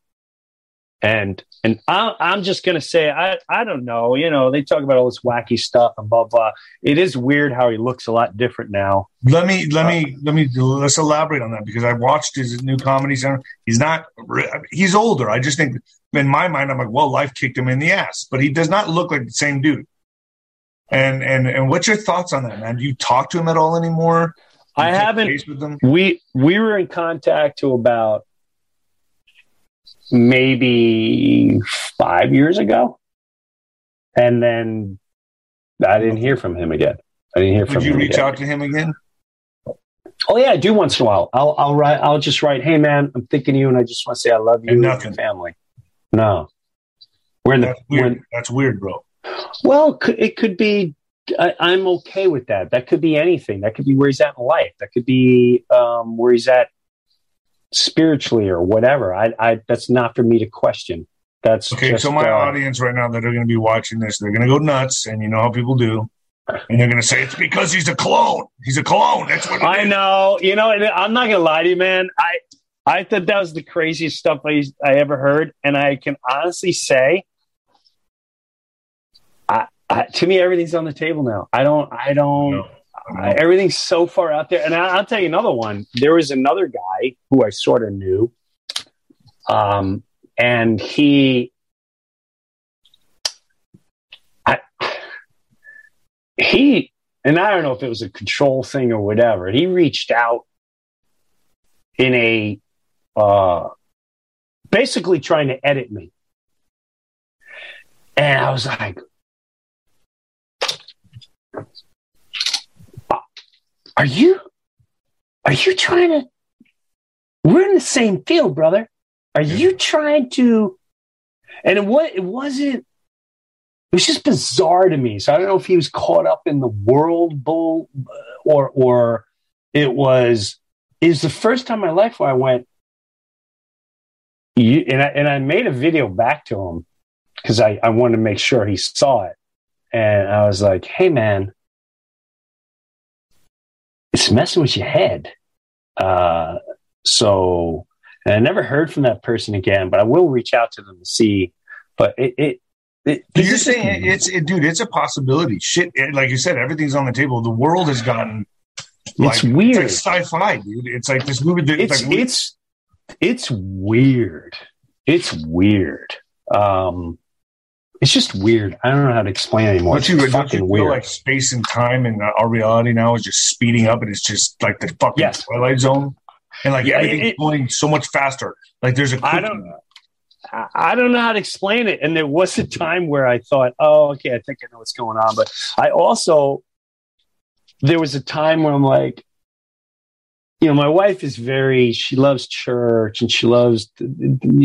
and and I, I'm just gonna say I I don't know. You know, they talk about all this wacky stuff and blah blah. It is weird how he looks a lot different now. Let me let uh, me let me let's elaborate on that because I watched his new Comedy Center. He's not he's older. I just think in my mind I'm like, well, life kicked him in the ass, but he does not look like the same dude. And and and what's your thoughts on that, man? Do you talk to him at all anymore? Do I haven't. With him? We we were in contact to about. Maybe five years ago. And then I didn't hear from him again. I didn't hear from him again. Did you reach out to him again? Oh yeah, I do once in a while. I'll I'll write. I'll just write, "Hey man, I'm thinking of you, and I just want to say I love you and, nothing. and your family." No, we're in the that's weird, in, that's weird bro. Well, it could be. I, I'm okay with that. That could be anything. That could be where he's at in life. That could be um, where he's at spiritually or whatever. I, I that's not for me to question. That's okay. Just, so my uh, audience right now that are going to be watching this, they're going to go nuts, and you know how people do. And they're going to say, it's because he's a clone. He's a clone. That's what I is. know. You know, I'm not going to lie to you, man. I I thought that was the craziest stuff I, I ever heard. And I can honestly say, I, I, to me, everything's on the table now. I don't, I don't, no, no. I, everything's so far out there. And I, I'll tell you another one. There was another guy who I sort of knew. Um, and he, He, and I don't know if it was a control thing or whatever, he reached out in a, uh, basically trying to edit me. And I was like, are you, are you trying to, we're in the same field, brother. Are you trying to, and it, was, it wasn't, it was just bizarre to me. So I don't know if he was caught up in the world bull or or it was it was the first time in my life where I went, you, and I and I made a video back to him because I, I wanted to make sure he saw it. And I was like, hey man, it's messing with your head. Uh, so and I never heard from that person again, but I will reach out to them to see. But it, it It, so you're saying it's it, dude? It's a possibility. Shit, it, like you said, everything's on the table. The world has gotten like, it's weird. It's like sci-fi, dude. It's like this movie. That, it's it's, like, it's it's weird. It's weird. Um, it's just weird. I don't know how to explain it anymore. It's you, fucking you weird. Feel like space and time and our reality now is just speeding up, and it's just like the fucking yes. Twilight Zone, and like yeah, everything's it, going so much faster. Like there's a I don't. That. I don't know how to explain it. And there was a time where I thought, oh, okay, I think I know what's going on. But I also, there was a time where I'm like, you know, my wife is very, she loves church and she loves,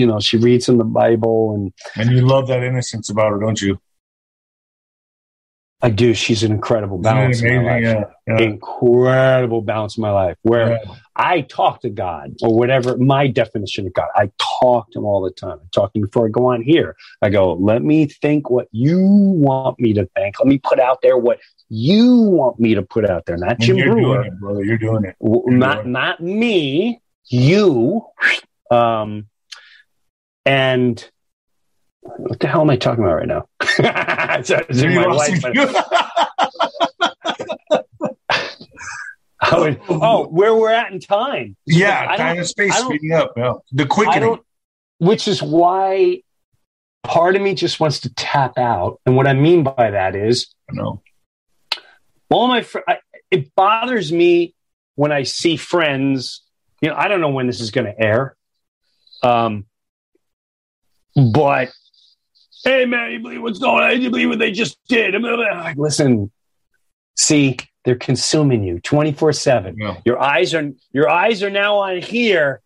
you know, she reads in the Bible. And and you love that innocence about her, don't you? I do. She's an incredible balance in my life. Yeah, yeah. Incredible balance in my life where yeah. I talk to God or whatever my definition of God. I talk to him all the time. I talk to him before I go on here. I go, let me think what you want me to think. Let me put out there what you want me to put out there. Not Jim Brewer. Doing it, brother. You're doing it. You're not doing it. Not me. You. Um, and... What the hell am I talking about right now? would, oh, where we're at in time. Yeah, like, time and space speeding up. Yeah. The quickening. Which is why part of me just wants to tap out. And what I mean by that is, I know. all my fr- I, it bothers me when I see friends. You know, I don't know when this is going to air, um, but. Hey, man, you believe what's going on? Do you believe what they just did? I'm like, listen, see, they're consuming you twenty-four seven. Yeah. Your eyes are your eyes are now on here.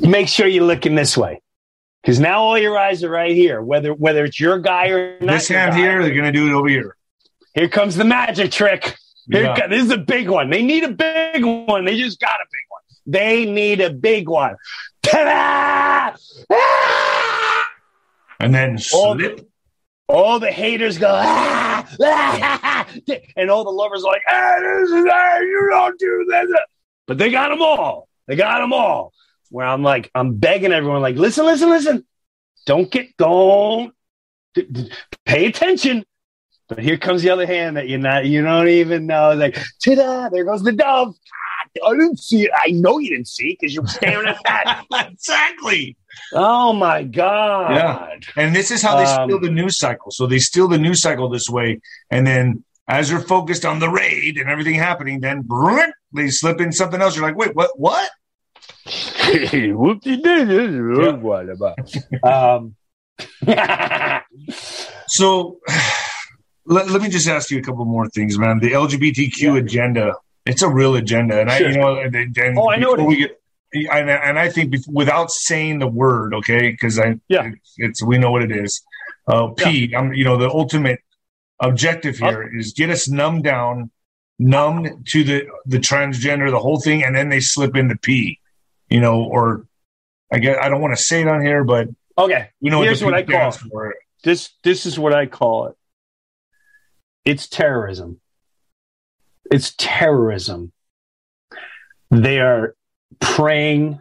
Make sure you're looking this way. Because now all your eyes are right here, whether whether it's your guy or not. This hand here, they're going to do it over here. Here comes the magic trick. Here yeah. co- this is a big one. They need a big one. They just got a big one. They need a big one. Ta-da! Ah! And then all the, all the haters go, ah, ah, ah, and all the lovers are like, ah, this is, ah, you don't do this. But they got them all. They got them all. Where I'm like, I'm begging everyone, like, listen, listen, listen. Don't get, don't d- d- pay attention. But here comes the other hand that you're not, you don't even know. It's like, ta-da, there goes the dove. I didn't see it. I know you didn't see it because you were staring at that. Exactly. Oh, my God. Yeah. And this is how they um, steal the news cycle. So they steal the news cycle this way. And then as you're focused on the raid and everything happening, then brrr, they slip in something else. You're like, wait, what? What? What about? So let, let me just ask you a couple more things, man. The L G B T Q yeah. agenda It's a real agenda. And sure. I, you know, and, and oh, I know it. We get, and, and I think before, without saying the word, okay, because I, yeah, it's, it's we know what it is. Uh, P, yeah. I'm, you know, the ultimate objective here uh, is get us numbed down, numbed to the the transgender, the whole thing, and then they slip into P, you know, or I guess I don't want to say it on here, but okay, you know, here's what I call it. For it. This this is what I call it. It's terrorism. It's terrorism. They are preying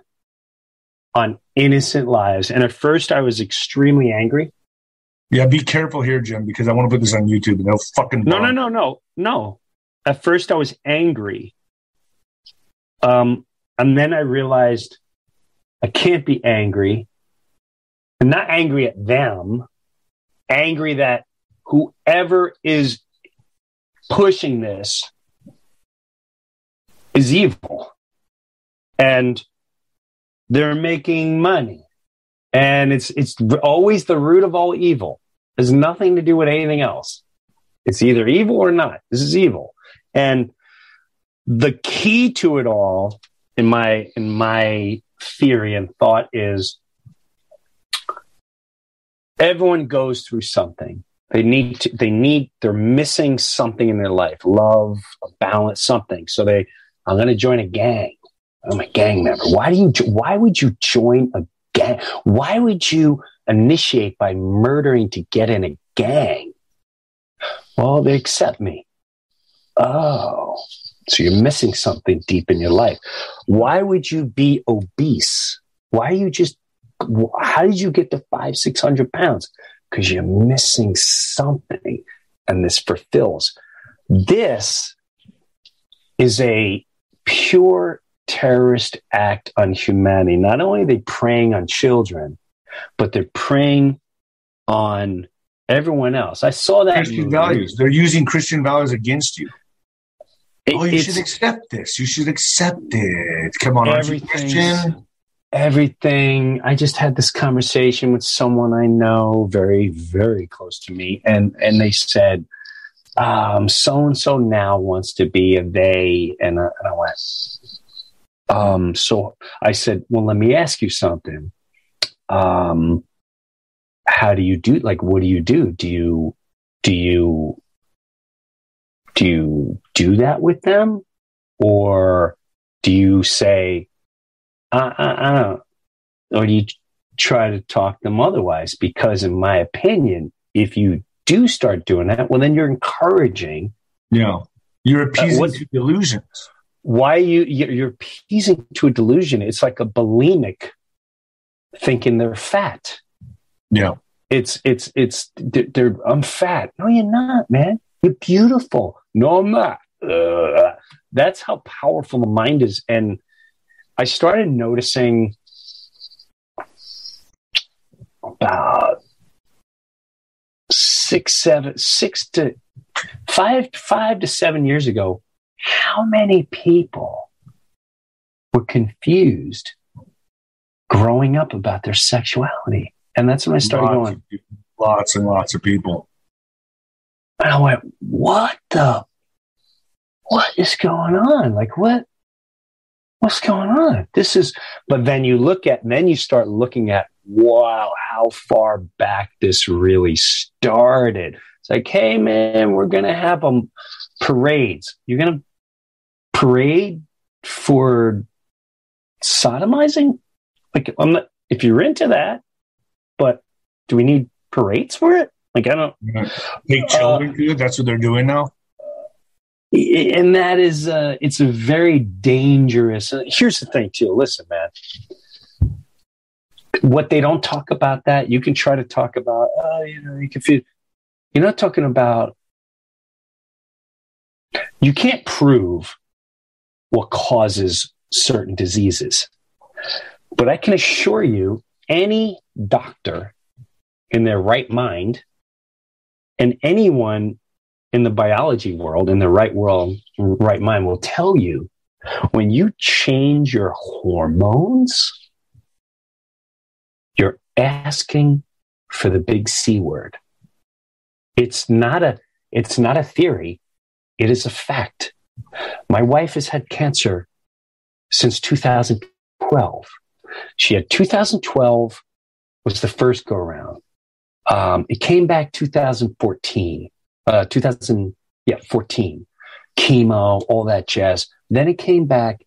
on innocent lives. And at first I was extremely angry. Yeah, be careful here, Jim, because I want to put this on YouTube and they'll fucking bomb. No, no, no, no, no. At first I was angry. Um, and then I realized I can't be angry. I'm not angry at them. Angry that whoever is pushing this is evil, and they're making money, and it's it's always the root of all evil. There's nothing to do with anything else. It's either evil or not. This is evil, and the key to it all, in my in my theory and thought, is everyone goes through something. They need to, they need, they're missing something in their life, love, a balance, something. So they, I'm going to join a gang. I'm a gang member. Why do you, why would you join a gang? Why would you initiate by murdering to get in a gang? Well, they accept me. Oh, so you're missing something deep in your life. Why would you be obese? Why are you just, how did you get to five, six hundred pounds? Because you're missing something, and this fulfills. This is a pure terrorist act on humanity. Not only are they preying on children, but they're preying on everyone else. I saw that. Christian values. They're using Christian values against you. It, oh, you should accept this. You should accept it. Come on, Christian. Everything. I just had this conversation with someone I know very, very close to me. And, and they said, um, so-and-so now wants to be a they. And I, and I went, um, so I said, well, let me ask you something. Um, how do you do? Like, what do you do? Do you, do you, do you do that with them? Or do you say, I, I, I don't, or do you try to talk them otherwise? Because in my opinion, if you do start doing that, well, then you're encouraging. Yeah, you're appeasing uh, what, to delusions. Why you you're appeasing to a delusion? It's like a bulimic thinking they're fat. Yeah, it's it's it's they're, they're I'm fat. No, you're not, man. You're beautiful. No, I'm not. Ugh. That's how powerful the mind is, and I started noticing about six, seven, six to five, five to seven years ago, how many people were confused growing up about their sexuality. And that's when I started lots going. Of lots and lots of people. And I went, what the, what is going on? Like, what? What's going on? This is, but then you look at, and then you start looking at, wow, how far back this really started. It's like, hey, man, we're going to have um, parades. You're going to parade for sodomizing? Like, I'm not, if you're into that, but do we need parades for it? Like, I don't. Make children do it? That's what they're doing now? And that is, uh, it's a very dangerous. Uh, here's the thing, too. Listen, man. What they don't talk about that, you can try to talk about, oh, you know, you're confused. You're not talking about, you can't prove what causes certain diseases. But I can assure you, any doctor in their right mind and anyone in the biology world, in the right world, right mind will tell you, when you change your hormones, you're asking for the big C word. It's not a, it's not a theory. It is a fact. My wife has had cancer since two thousand twelve. She had two thousand twelve was the first go around. Um, it came back two thousand fourteen, uh, two thousand, yeah, fourteen, chemo, all that jazz. Then it came back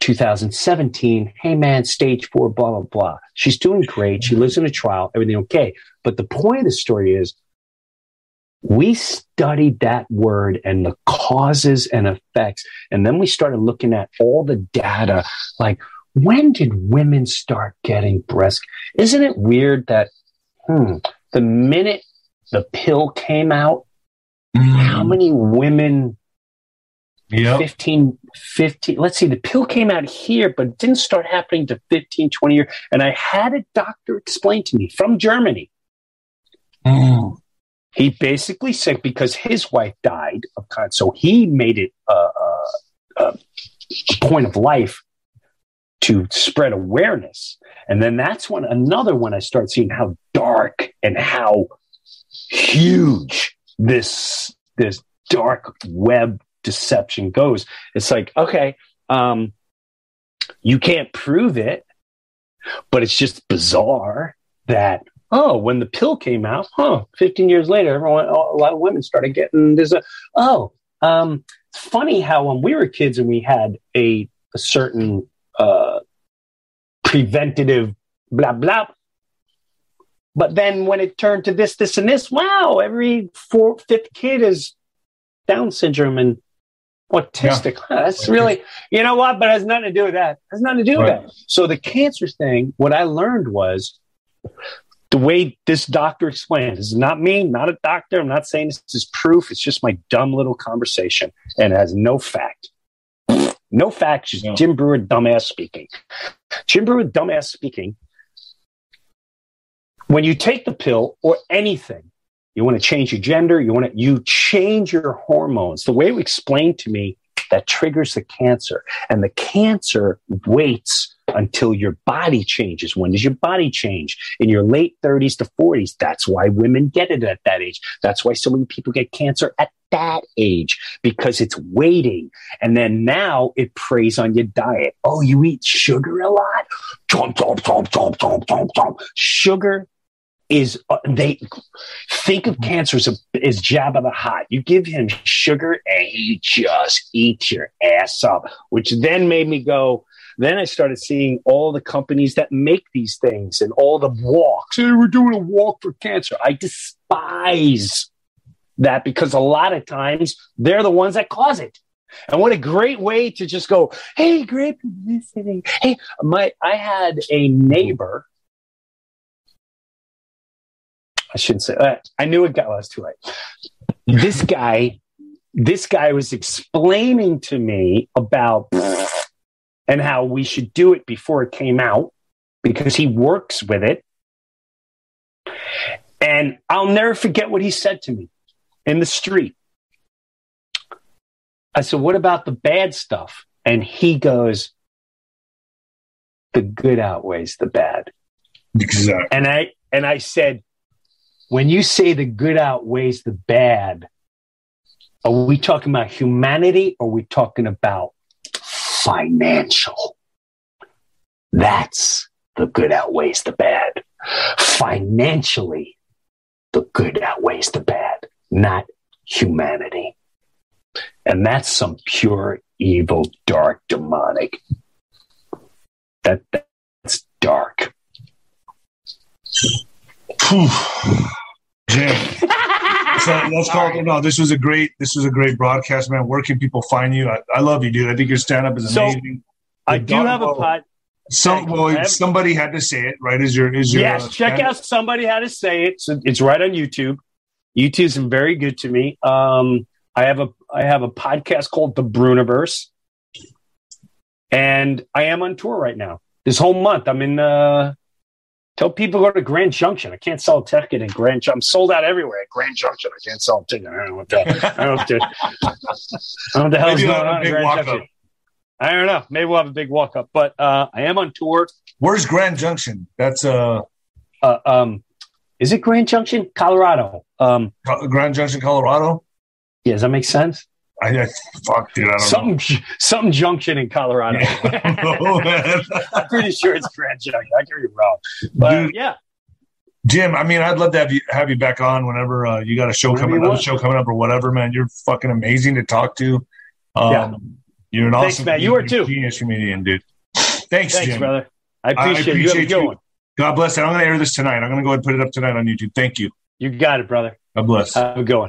two thousand seventeen. Hey man, stage four, blah, blah, blah. She's doing great. She lives in a trial, everything okay. But the point of the story is we studied that word and the causes and effects. And then we started looking at all the data, like when did women start getting breast? Isn't it weird that Hmm. the minute the pill came out, mm. how many women, yep. fifteen, fifteen, let's see, the pill came out here, but it didn't start happening to fifteen, twenty years. And I had a doctor explain to me from Germany. Mm. He basically said, because his wife died of cancer, so he made it a, a, a point of life to spread awareness. And then that's when another one I start seeing how dark and how huge this this dark web deception goes. It's like, okay, um, you can't prove it, but it's just bizarre that, oh, when the pill came out, huh, fifteen years later, everyone, a lot of women started getting this. Uh, oh, um, it's funny how when we were kids and we had a, a certain uh, preventative blah, blah. But then when it turned to this, this, and this, wow, every fourth, fifth kid is Down syndrome and autistic. Yeah. Huh, that's really, you know what? But it has nothing to do with that. It has nothing to do right. with that. So the cancer thing, what I learned was the way this doctor explained, this is not me, not a doctor. I'm not saying this is proof. It's just my dumb little conversation and it has no fact. No facts, just no. Jim Breuer, dumbass speaking. Jim Breuer, dumbass speaking. When you take the pill or anything, you want to change your gender, you want to, you change your hormones. The way it was explained to me, that triggers the cancer. And the cancer waits until your body changes. When does your body change? In your late thirties to forties. That's why women get it at that age. That's why so many people get cancer at that age, because it's waiting. And then now it preys on your diet. Oh, you eat sugar a lot? Chomp, chomp, chomp, chomp, chomp, chomp, chomp. Sugar is, uh, they think of cancer as, a, as Jabba the Hutt. You give him sugar and he just eats your ass up, which then made me go, then I started seeing all the companies that make these things and all the walks. Hey, we're doing a walk for cancer. I despise that because a lot of times they're the ones that cause it. And what a great way to just go, hey, great publicity. Hey, my, I had a neighbor. I shouldn't say that. I knew it got well, was too late. This guy, this guy was explaining to me about and how we should do it before it came out because he works with it. And I'll never forget what he said to me in the street. I said, what about the bad stuff? And he goes, the good outweighs the bad. Exactly. And I, and I said, when you say the good outweighs the bad, are we talking about humanity or are we talking about financial? That's the good outweighs the bad. Financially, the good outweighs the bad, not humanity. And that's some pure evil, dark, demonic. That, that's dark. Jim, so let's call it. No, this was a great. This was a great broadcast, man. Where can people find you? I, I love you, dude. I think your stand up is amazing. So I do have a pod. Some, well, somebody had to say it, right? Is your is your yes? Uh, check out Somebody Had to Say It. So it's right on YouTube. YouTube's been very good to me. Um, I have a I have a podcast called The Bruniverse, and I am on tour right now. This whole month, I'm in. Uh, Tell people to go to Grand Junction. I can't sell a ticket in Grand Junction. I'm sold out everywhere at Grand Junction. I can't sell a ticket. I don't know what the, I don't know if I don't know what the hell is going on in Grand Junction. Up. I don't know. Maybe we'll have a big walk up. But uh, I am on tour. Where's Grand Junction? That's uh, uh um, is it Grand Junction, Colorado? Um, Grand Junction, Colorado. Yeah, does that make sense? I, I fuck, dude. I don't something, know. Something, something junction in Colorado. Yeah. I'm pretty sure it's Grand Junction. I could be wrong, but dude, yeah. Jim, I mean, I'd love to have you have you back on whenever uh, you got a show whenever coming, another show coming up or whatever, man. You're fucking amazing to talk to. Um, yeah. You're an Thanks, awesome, man. You are too. Genius comedian, dude. Thanks, Thanks Jim. brother. I appreciate, I appreciate you. Have a good you. One. God bless it. I'm going to air this tonight. I'm going to go ahead and put it up tonight on YouTube. Thank you. You got it, brother. God bless. Have a good one.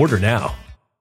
Order now.